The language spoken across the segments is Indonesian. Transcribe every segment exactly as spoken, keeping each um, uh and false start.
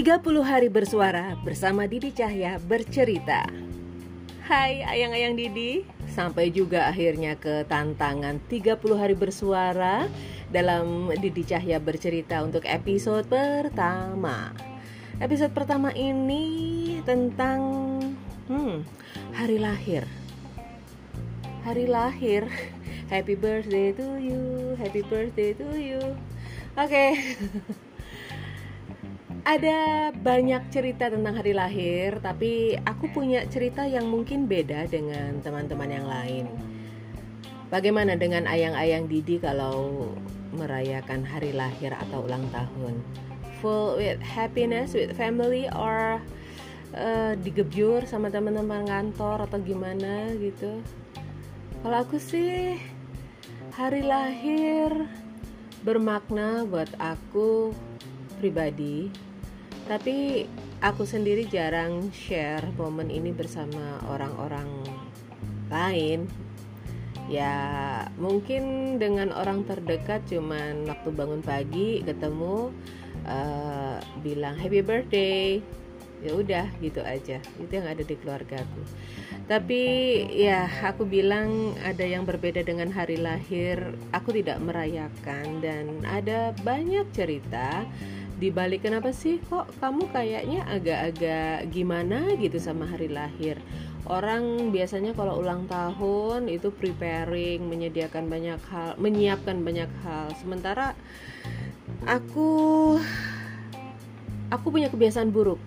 tiga puluh hari bersuara bersama Didi Cahya bercerita. Hai ayang-ayang Didi, sampai juga akhirnya ke tantangan tiga puluh hari bersuara dalam Didi Cahya bercerita untuk episode pertama. Episode pertama ini tentang hmm, hari lahir. Hari lahir. Happy birthday to you, happy birthday to you. Oke. Okay. Ada banyak cerita tentang hari lahir, tapi aku punya cerita yang mungkin beda dengan teman-teman yang lain. Bagaimana dengan ayang-ayang Didi kalau merayakan hari lahir atau ulang tahun? Full with happiness, with family, or uh, digebyur sama teman-teman kantor atau gimana gitu? Kalau aku sih, hari lahir bermakna buat aku pribadi. Tapi aku sendiri jarang share momen ini bersama orang-orang lain. Ya mungkin dengan orang terdekat cuman waktu bangun pagi ketemu, uh, bilang happy birthday, ya udah gitu aja. Itu yang ada di keluargaku. Tapi ya aku bilang ada yang berbeda dengan hari lahir. Aku tidak merayakan dan ada banyak cerita dibalik kenapa sih kok kamu kayaknya agak-agak gimana gitu sama hari lahir. Orang biasanya kalau ulang tahun itu preparing, menyediakan banyak hal, menyiapkan banyak hal. Sementara aku aku punya kebiasaan buruk.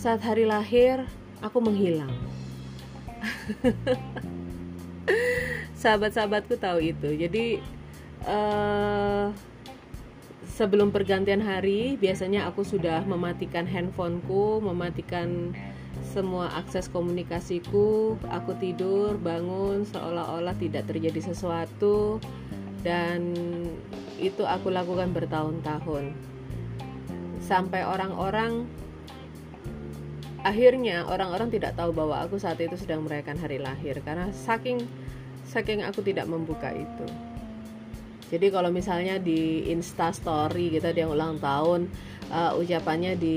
Saat hari lahir aku menghilang. Sahabat-sahabatku tahu itu. Jadi uh, sebelum pergantian hari, biasanya aku sudah mematikan handphoneku, mematikan semua akses komunikasiku. Aku tidur, bangun, seolah-olah tidak terjadi sesuatu. Dan itu aku lakukan bertahun-tahun. Sampai orang-orang, akhirnya orang-orang tidak tahu bahwa aku saat itu sedang merayakan hari lahir. Karena saking, saking aku tidak membuka itu. Jadi kalau misalnya di Instastory gitu dia ulang tahun, uh, ucapannya di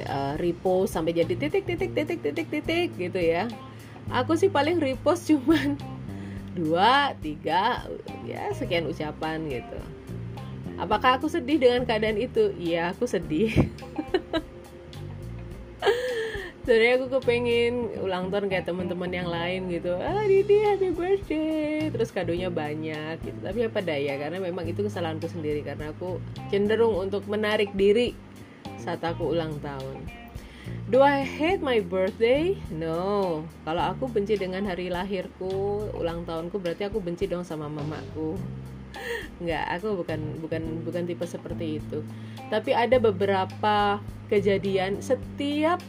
uh, repost sampai jadi titik titik titik titik titik gitu ya. Aku sih paling repost cuman dua, tiga ya sekian ucapan gitu. Apakah aku sedih dengan keadaan itu? Iya, aku sedih. Sebenarnya aku kepengen ulang tahun kayak teman-teman yang lain gitu. Ah Didi happy birthday, terus kadonya banyak gitu. Tapi apa daya, karena memang itu kesalahanku sendiri. Karena aku cenderung untuk menarik diri saat aku ulang tahun. Do I hate my birthday? No. Kalau aku benci dengan hari lahirku, ulang tahunku, berarti aku benci dong sama mamaku. Enggak, aku bukan bukan bukan tipe seperti itu. Tapi ada beberapa kejadian setiap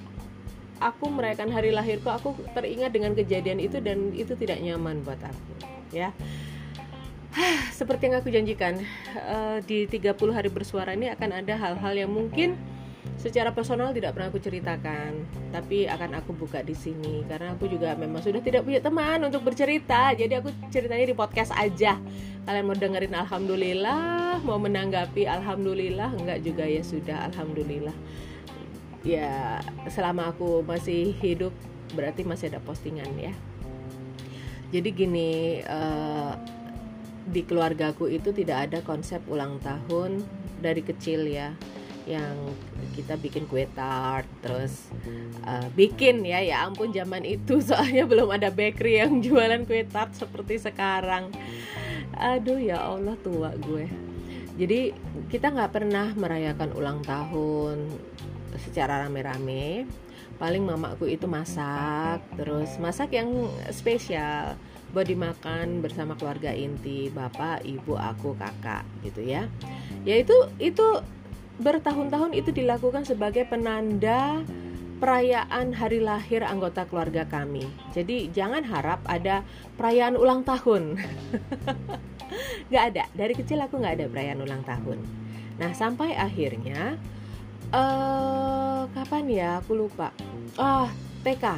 aku merayakan hari lahirku, aku teringat dengan kejadian itu dan itu tidak nyaman buat aku, ya. Seperti yang aku janjikan, di tiga puluh hari bersuara ini akan ada hal-hal yang mungkin secara personal tidak pernah aku ceritakan, tapi akan aku buka di sini karena aku juga memang sudah tidak punya teman untuk bercerita. Jadi aku ceritanya di podcast aja. Kalian mau dengerin alhamdulillah, mau menanggapi alhamdulillah, enggak juga ya sudah alhamdulillah. Ya, selama aku masih hidup berarti masih ada postingan ya. Jadi gini, uh, di keluargaku itu tidak ada konsep ulang tahun dari kecil ya. Yang kita bikin kue tart terus uh, bikin ya, ya ampun zaman itu soalnya belum ada bakery yang jualan kue tart seperti sekarang. Aduh ya Allah tua gue. Jadi kita gak pernah merayakan ulang tahun secara rame-rame. Paling mamaku itu masak, terus masak yang spesial buat dimakan bersama keluarga inti, bapak, ibu, aku, kakak gitu ya. Ya itu itu bertahun-tahun itu dilakukan sebagai penanda perayaan hari lahir anggota keluarga kami. Jadi jangan harap ada perayaan ulang tahun. Gak ada, dari kecil aku gak ada perayaan ulang tahun. Nah sampai akhirnya Uh, kapan ya aku lupa. Ah, T K.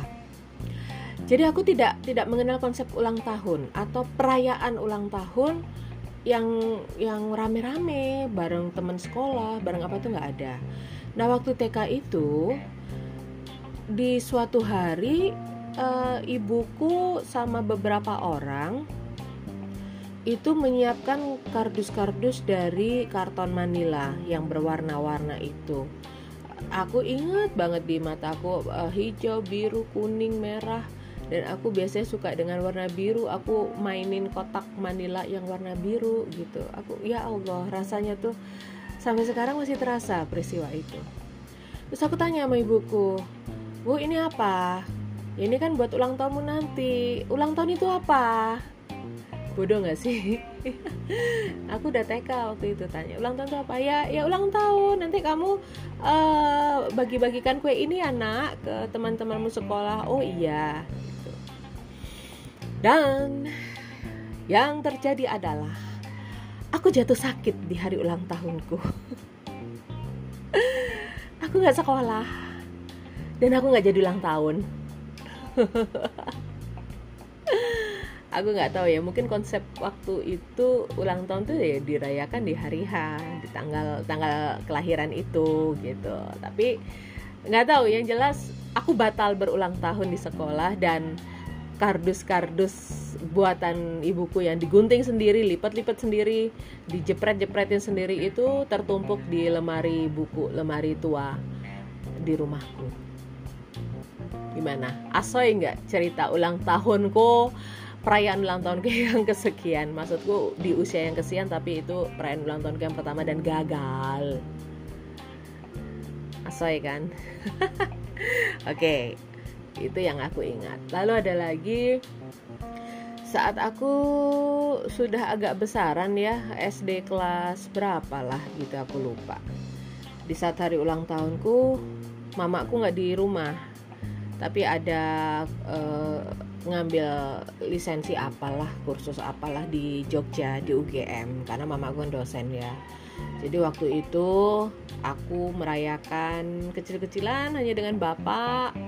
Jadi aku tidak tidak mengenal konsep ulang tahun atau perayaan ulang tahun yang yang rame-rame bareng teman sekolah, bareng apa tuh nggak ada. Nah, waktu T K itu di suatu hari e, ibuku sama beberapa orang itu menyiapkan kardus-kardus dari karton Manila yang berwarna-warna itu. Aku ingat banget di mataku e, hijau, biru, kuning, merah. Dan aku biasanya suka dengan warna biru. Aku mainin kotak Manila yang warna biru gitu. Aku, ya Allah, rasanya tuh sampai sekarang masih terasa peristiwa itu. Terus aku tanya sama ibuku, "Bu, ini apa?" "Ya, ini kan buat ulang tahunmu nanti." "Ulang tahun itu apa?" Bodoh gak sih? Aku udah T K waktu itu, tanya ulang tahun itu apa? Ya, ya ulang tahun, nanti kamu uh, bagi-bagikan kue ini anak ke teman-temanmu sekolah. Oh iya. Dan yang terjadi adalah aku jatuh sakit di hari ulang tahunku. Aku gak sekolah dan aku gak jadi ulang tahun. Aku nggak tahu ya, mungkin konsep waktu itu ulang tahun tuh ya dirayakan di hari H, di tanggal tanggal kelahiran itu gitu. Tapi nggak tahu, yang jelas aku batal berulang tahun di sekolah, dan kardus-kardus buatan ibuku yang digunting sendiri, lipat-lipat sendiri, dijepret-jepretin sendiri itu tertumpuk di lemari buku, lemari tua di rumahku. Gimana? Asoy nggak cerita ulang tahunku? Perayaan ulang tahun yang kesekian, maksudku di usia yang kesekian, tapi itu perayaan ulang tahun yang pertama dan gagal. Asoy kan? Oke, okay. Itu yang aku ingat. Lalu ada lagi saat aku sudah agak besaran ya, S D kelas berapa lah gitu, aku lupa. Di saat hari ulang tahunku, mamaku nggak di rumah, tapi ada uh, ngambil lisensi apalah, kursus apalah di Jogja, di U G M, karena mama gue dosen ya. Jadi waktu itu aku merayakan kecil-kecilan hanya dengan bapak.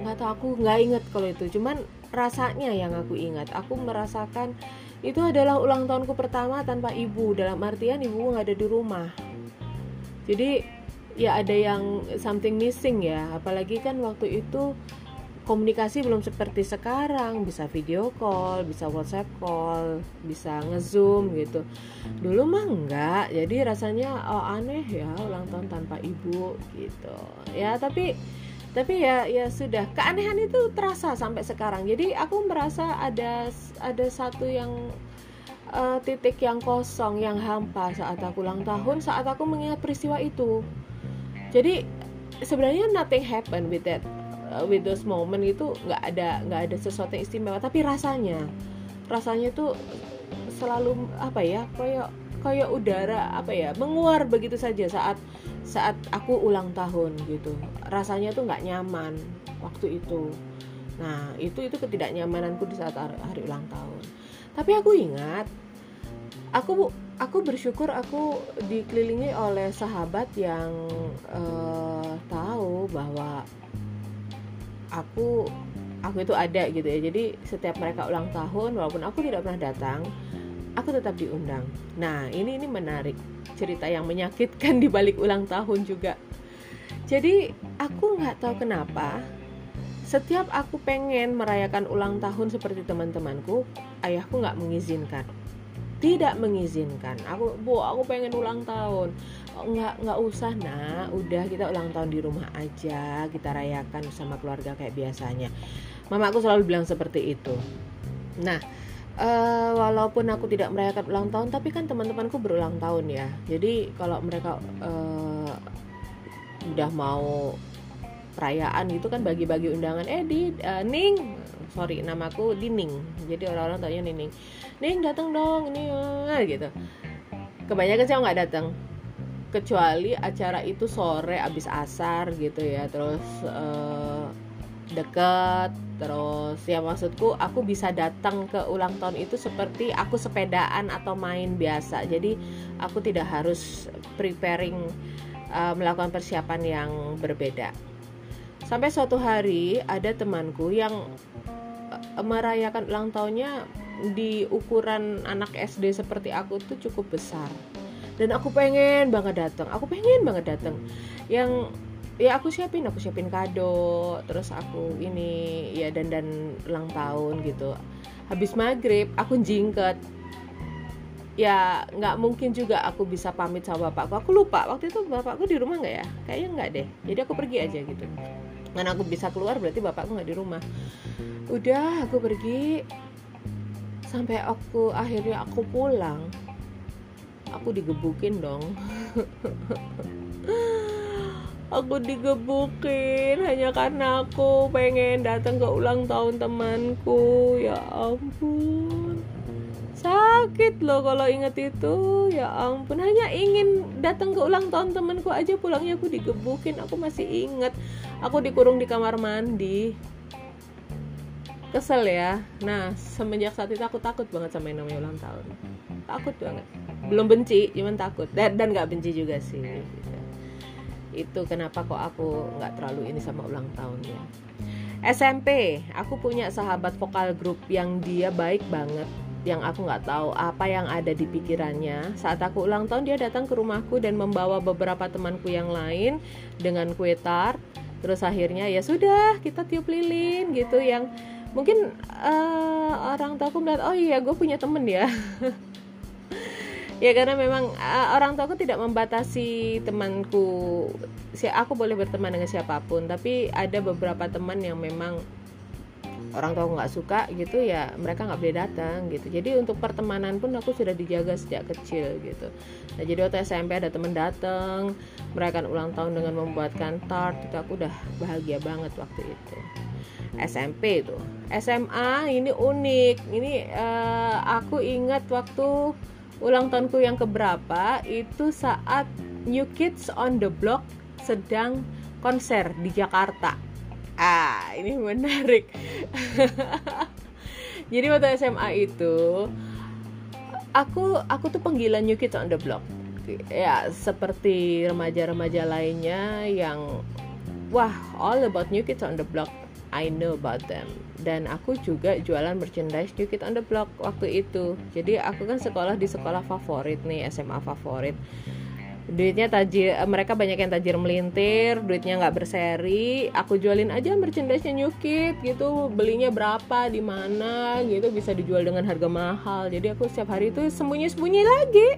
Nggak tahu, aku nggak inget kalau itu, cuman rasanya yang aku ingat. Aku merasakan itu adalah ulang tahunku pertama tanpa ibu, dalam artian ibu nggak ada di rumah. Jadi ya ada yang something missing ya, apalagi kan waktu itu komunikasi belum seperti sekarang, bisa video call, bisa WhatsApp call, bisa ngezoom gitu. Dulu mah enggak, jadi rasanya oh, aneh ya ulang tahun tanpa ibu gitu. Ya tapi tapi ya ya sudah, keanehan itu terasa sampai sekarang. Jadi aku merasa ada ada satu yang uh, titik yang kosong, yang hampa saat aku ulang tahun, saat aku mengingat peristiwa itu. Jadi sebenarnya nothing happened with that. With those moment itu nggak ada nggak ada sesuatu yang istimewa, tapi rasanya rasanya tuh selalu apa ya, kayak kayak udara apa ya, menguar begitu saja saat saat aku ulang tahun gitu. Rasanya tuh nggak nyaman waktu itu. Nah itu itu ketidaknyamananku di saat hari ulang tahun. Tapi aku ingat, aku aku bersyukur aku dikelilingi oleh sahabat yang eh, tahu bahwa aku aku itu ada gitu ya. Jadi setiap mereka ulang tahun, walaupun aku tidak pernah datang, aku tetap diundang. Nah ini ini menarik, cerita yang menyakitkan di balik ulang tahun juga. Jadi aku nggak tahu kenapa setiap aku pengen merayakan ulang tahun seperti teman-temanku, ayahku nggak mengizinkan, tidak mengizinkan. Aku bu aku pengen ulang tahun. Nggak, nggak usah nak, udah kita ulang tahun di rumah aja, kita rayakan sama keluarga kayak biasanya. Mamaku selalu bilang seperti itu. Nah, uh, walaupun aku tidak merayakan ulang tahun, tapi kan teman-temanku berulang tahun ya. Jadi kalau mereka uh, udah mau perayaan gitu kan, bagi-bagi undangan. Eh di uh, Ning, sorry namaku Dining. Jadi orang-orang tanya Nining, Ning datang dong ini ya, gitu. Kebanyakan sih aku nggak datang, kecuali acara itu sore abis asar gitu ya, terus uh, deket, terus ya maksudku aku bisa datang ke ulang tahun itu seperti aku sepedaan atau main biasa. Jadi aku tidak harus preparing, uh, melakukan persiapan yang berbeda. Sampai suatu hari ada temanku yang uh, merayakan ulang tahunnya di ukuran anak S D seperti aku tuh cukup besar. Dan aku pengen banget datang, aku pengen banget datang. Yang ya aku siapin, aku siapin kado, terus aku ini ya dandan ulang tahun gitu. Habis maghrib aku jingket. Ya nggak mungkin juga aku bisa pamit sama bapakku. Aku lupa waktu itu bapakku di rumah nggak ya? Kayaknya nggak deh. Jadi aku pergi aja gitu. Karena aku bisa keluar berarti bapakku nggak di rumah. Udah aku pergi sampai aku akhirnya aku pulang. Aku digebukin dong. Aku digebukin hanya karena aku pengen datang ke ulang tahun temanku. Ya ampun, sakit loh kalau inget itu. Ya ampun, hanya ingin datang ke ulang tahun temanku aja, pulangnya aku digebukin. Aku masih inget, aku dikurung di kamar mandi. Kesel ya. Nah, semenjak saat itu aku takut banget sama yang namanya ulang tahun. Takut banget. Belum benci, cuman takut. Dan, dan gak benci juga sih. Itu kenapa kok aku gak terlalu ini sama ulang tahun ya. S M P, aku punya sahabat vokal grup yang dia baik banget. Yang aku gak tahu apa yang ada di pikirannya. Saat aku ulang tahun dia datang ke rumahku dan membawa beberapa temanku yang lain dengan kue tart. Terus akhirnya ya sudah kita tiup lilin gitu. Yang mungkin uh, orang tuaku melihat, oh iya gue punya temen ya. Ya karena memang uh, orang tua aku tidak membatasi temanku. Si aku boleh berteman dengan siapapun, tapi ada beberapa teman yang memang orang tua aku nggak suka gitu ya, mereka nggak boleh datang gitu. Jadi untuk pertemanan pun aku sudah dijaga sejak kecil gitu. Nah jadi waktu S M P ada teman datang, merayakan ulang tahun dengan membuatkan tart, itu aku udah bahagia banget waktu itu. S M P itu, S M A ini unik. Ini uh, aku ingat waktu ulang tahunku yang keberapa itu saat New Kids on the Block sedang konser di Jakarta. Ah, ini menarik. Jadi waktu S M A itu aku aku tuh penggila New Kids on the Block. Ya, seperti remaja-remaja lainnya yang wah, all about New Kids on the Block. I know about them. Dan aku juga jualan merchandise New Kids on the Block waktu itu. Jadi aku kan sekolah di sekolah favorit nih, S M A favorit. Duitnya tajir, mereka banyak yang tajir melintir, duitnya nggak berseri. Aku jualin aja merchandise-nya New Kids gitu, belinya berapa, di mana gitu, bisa dijual dengan harga mahal. Jadi aku setiap hari itu sembunyi-sembunyi lagi.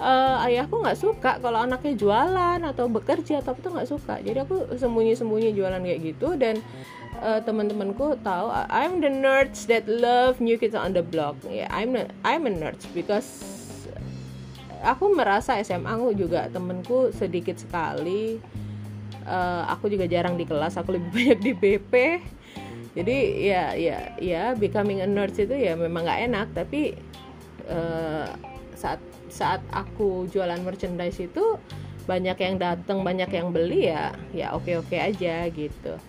Uh, ayahku nggak suka kalau anaknya jualan atau bekerja, tapi tuh nggak suka. Jadi aku sembunyi-sembunyi jualan kayak gitu dan uh, teman-temanku tahu I'm the nerds that love New Kids on the Block. Yeah, I'm not, I'm a nerds because aku merasa S M A aku juga temanku sedikit sekali. Uh, aku juga jarang di kelas, aku lebih banyak di B P. Jadi ya ya ya becoming a nerds itu ya memang nggak enak, tapi uh, saat saat aku jualan merchandise itu banyak yang datang, banyak yang beli ya, ya oke-oke aja gitu.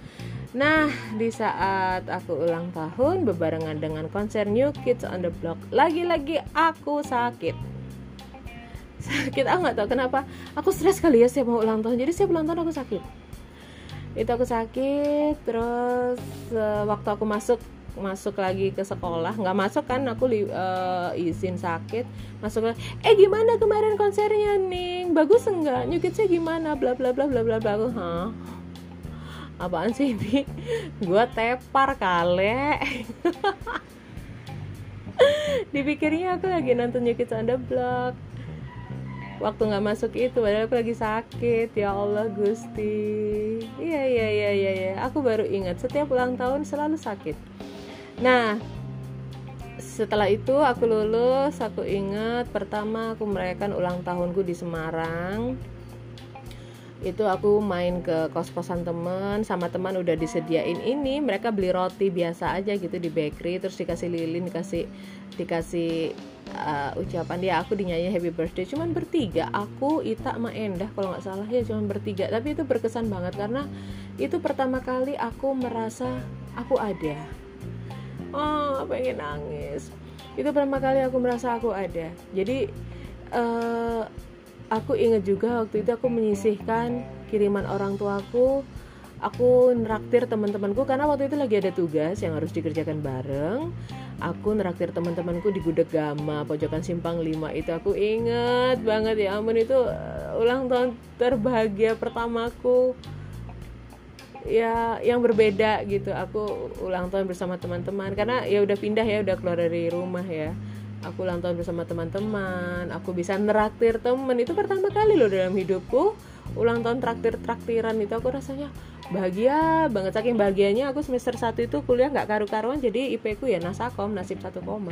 Nah, di saat aku ulang tahun berbarengan dengan konser New Kids on the Block, lagi-lagi aku sakit. Sakit, aku nggak tahu kenapa. Aku stres kali ya setiap mau ulang tahun. Jadi setiap ulang tahun aku sakit. Itu aku sakit, terus waktu aku masuk masuk lagi ke sekolah, nggak masuk kan aku li, uh, izin sakit masuk lagi. Eh gimana kemarin konsernya Ning, bagus enggak, nyukitnya gimana, bla bla bla bla bla bla. Hah, apaan sih ini? Gue tepar kale. Dipikirnya aku lagi nonton New Kids on the Block waktu nggak masuk itu, padahal aku lagi sakit. Ya Allah Gusti. Iya iya iya iya ya. Aku baru ingat setiap ulang tahun selalu sakit. Nah, setelah itu aku lulus, aku ingat pertama aku merayakan ulang tahunku di Semarang. Itu aku main ke kos-kosan teman, sama teman udah disediain ini, mereka beli roti biasa aja gitu di bakery, terus dikasih lilin, dikasih dikasih uh, ucapan. Ya aku dinyanyi happy birthday, cuman bertiga, aku, Ita, sama Endah kalau nggak salah ya, cuman bertiga. Tapi itu berkesan banget karena itu pertama kali aku merasa aku ada. Oh, pengen nangis. Itu pertama kali aku merasa aku ada. Jadi uh, aku ingat juga waktu itu aku menyisihkan kiriman orang tuaku. Aku nraktir teman-temanku karena waktu itu lagi ada tugas yang harus dikerjakan bareng. aku neraktir teman-temanku di Gudeg Gama, pojokan Simpang lima itu. Aku inget banget, ya ampun, itu ulang tahun terbahagia pertamaku, ya, yang berbeda gitu. Aku ulang tahun bersama teman-teman, karena ya udah pindah ya, udah keluar dari rumah ya. Aku ulang tahun bersama teman-teman, aku bisa neraktir temen, itu pertama kali loh dalam hidupku. Ulang tahun traktir-traktiran itu aku rasanya bahagia banget. Saking bahagianya aku semester satu itu kuliah gak karu-karuan, jadi I P ku ya nasakom, nasib satu koma.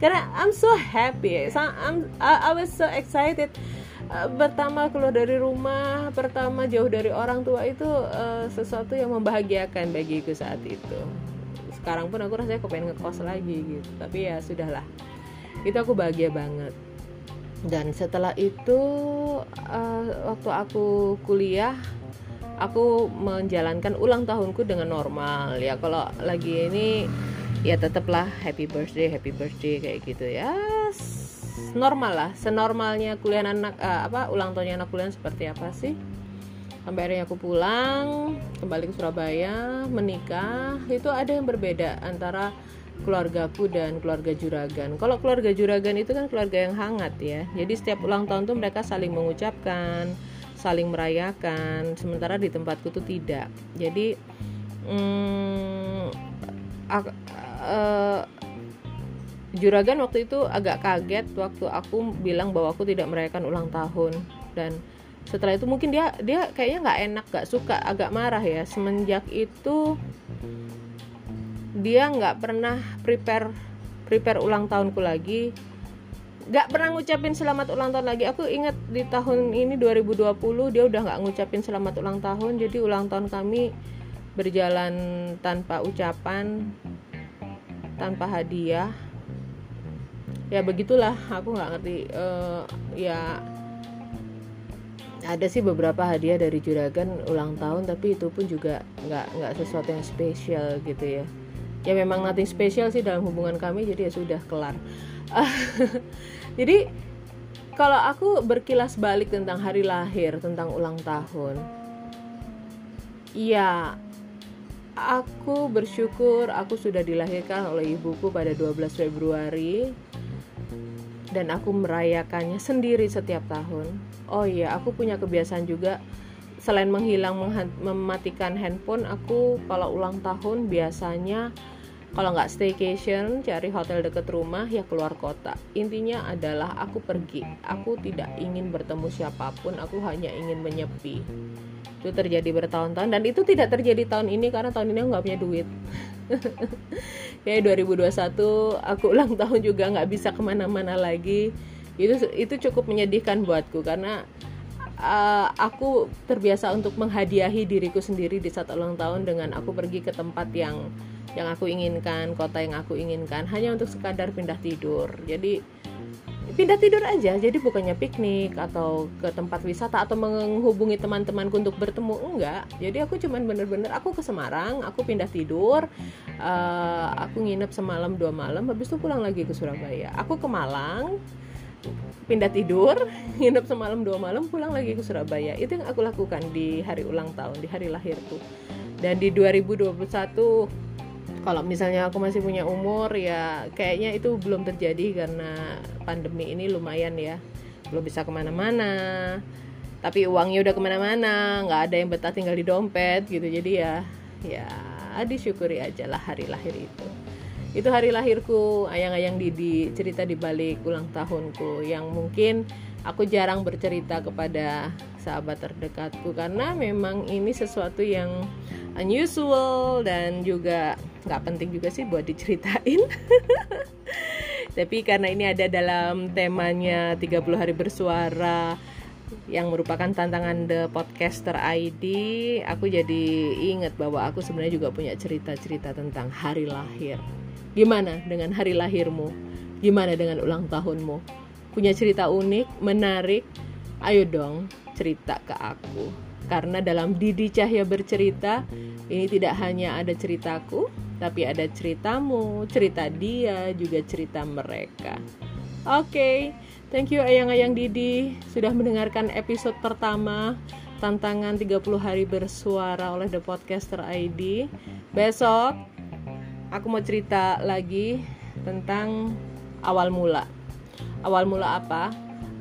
Karena I'm so happy, so, I'm, I, I was so excited. Pertama keluar dari rumah, pertama jauh dari orang tua, itu uh, sesuatu yang membahagiakan bagiku saat itu. Sekarang pun aku rasanya aku pengen ngekos lagi gitu, tapi ya sudahlah, itu aku bahagia banget. Dan setelah itu uh, waktu aku kuliah, aku menjalankan ulang tahunku dengan normal ya. Kalau lagi ini ya tetaplah happy birthday, happy birthday kayak gitu ya, normal lah, senormalnya kuliah anak uh, apa ulang tahunnya anak kuliah seperti apa sih. Sampai akhirnya aku pulang, kembali ke Surabaya, menikah. Itu ada yang berbeda antara keluargaku dan keluarga juragan. Kalau keluarga juragan itu kan keluarga yang hangat ya. Jadi setiap ulang tahun tuh mereka saling mengucapkan, saling merayakan. Sementara di tempatku tuh tidak. Jadi hmm, aku, uh, juragan waktu itu agak kaget waktu aku bilang bahwa aku tidak merayakan ulang tahun. Dan setelah itu mungkin dia dia kayaknya nggak enak, nggak suka, agak marah ya. Semenjak itu dia nggak pernah prepare prepare ulang tahunku lagi, nggak pernah ngucapin selamat ulang tahun lagi. Aku ingat di tahun ini dua ribu dua puluh dia udah nggak ngucapin selamat ulang tahun. Jadi ulang tahun kami berjalan tanpa ucapan, tanpa hadiah. Ya begitulah, aku nggak ngerti uh, ya. Ada sih beberapa hadiah dari juragan ulang tahun, tapi itu pun juga nggak nggak sesuatu yang spesial gitu ya. Ya memang nothing spesial sih dalam hubungan kami, jadi ya sudah kelar. Jadi kalau aku berkilas balik tentang hari lahir, tentang ulang tahun, ya aku bersyukur aku sudah dilahirkan oleh ibuku pada dua belas Februari. Dan aku merayakannya sendiri setiap tahun. Oh iya, aku punya kebiasaan juga. Selain menghilang, menghat, mematikan handphone, aku kalau ulang tahun biasanya kalau gak staycation, cari hotel deket rumah, ya keluar kota. Intinya adalah aku pergi. Aku tidak ingin bertemu siapapun, aku hanya ingin menyepi. Itu terjadi bertahun-tahun, dan itu tidak terjadi tahun ini karena tahun ini aku gak punya duit. Ya dua ribu dua puluh satu aku ulang tahun juga gak bisa kemana-mana lagi. Itu itu cukup menyedihkan buatku, karena uh, aku terbiasa untuk menghadiahi diriku sendiri di saat ulang tahun dengan aku pergi ke tempat yang yang aku inginkan, kota yang aku inginkan, hanya untuk sekadar pindah tidur. Jadi pindah tidur aja, jadi bukannya piknik atau ke tempat wisata atau menghubungi teman-temanku untuk bertemu, enggak. Jadi aku cuman bener-bener aku ke Semarang, aku pindah tidur, uh, aku nginep semalam dua malam, habis itu pulang lagi ke Surabaya. Aku ke Malang, pindah tidur, nginep semalam dua malam, pulang lagi ke Surabaya. Itu yang aku lakukan di hari ulang tahun, di hari lahirku. Dan di dua ribu dua puluh satu kalau misalnya aku masih punya umur, ya kayaknya itu belum terjadi karena pandemi ini lumayan ya, belum bisa kemana-mana. Tapi uangnya udah kemana-mana, nggak ada yang betah tinggal di dompet gitu. Jadi ya, ya disyukuri aja lah hari lahir itu. Itu hari lahirku, ayang-ayang Didi, cerita di balik ulang tahunku yang mungkin aku jarang bercerita kepada sahabat terdekatku karena memang ini sesuatu yang unusual dan juga nggak penting juga sih buat diceritain. Tapi karena ini ada dalam temanya tiga puluh hari bersuara yang merupakan tantangan The Podcaster I D, aku jadi ingat bahwa aku sebenarnya juga punya cerita-cerita tentang hari lahir. Gimana dengan hari lahirmu? Gimana dengan ulang tahunmu? Punya cerita unik, menarik? Ayo dong cerita ke aku. Karena dalam Didi Cahya bercerita, ini tidak hanya ada ceritaku, tapi ada ceritamu, cerita dia, juga cerita mereka. Oke, okay. Thank you ayang-ayang Didi sudah mendengarkan episode pertama tantangan tiga puluh hari bersuara oleh The Podcaster I D. Besok aku mau cerita lagi tentang awal mula. Awal mula apa?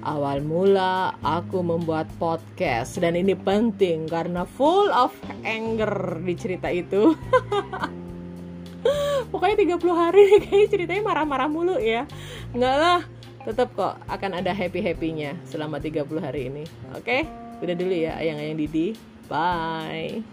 Awal mula aku membuat podcast. Dan ini penting karena full of anger di cerita itu. Pokoknya tiga puluh hari nih kayaknya ceritanya marah-marah mulu ya. Enggak lah, tetap kok akan ada happy-happy-nya selama tiga puluh hari ini. Oke, udah dulu ya ayang-ayang Didi. Bye.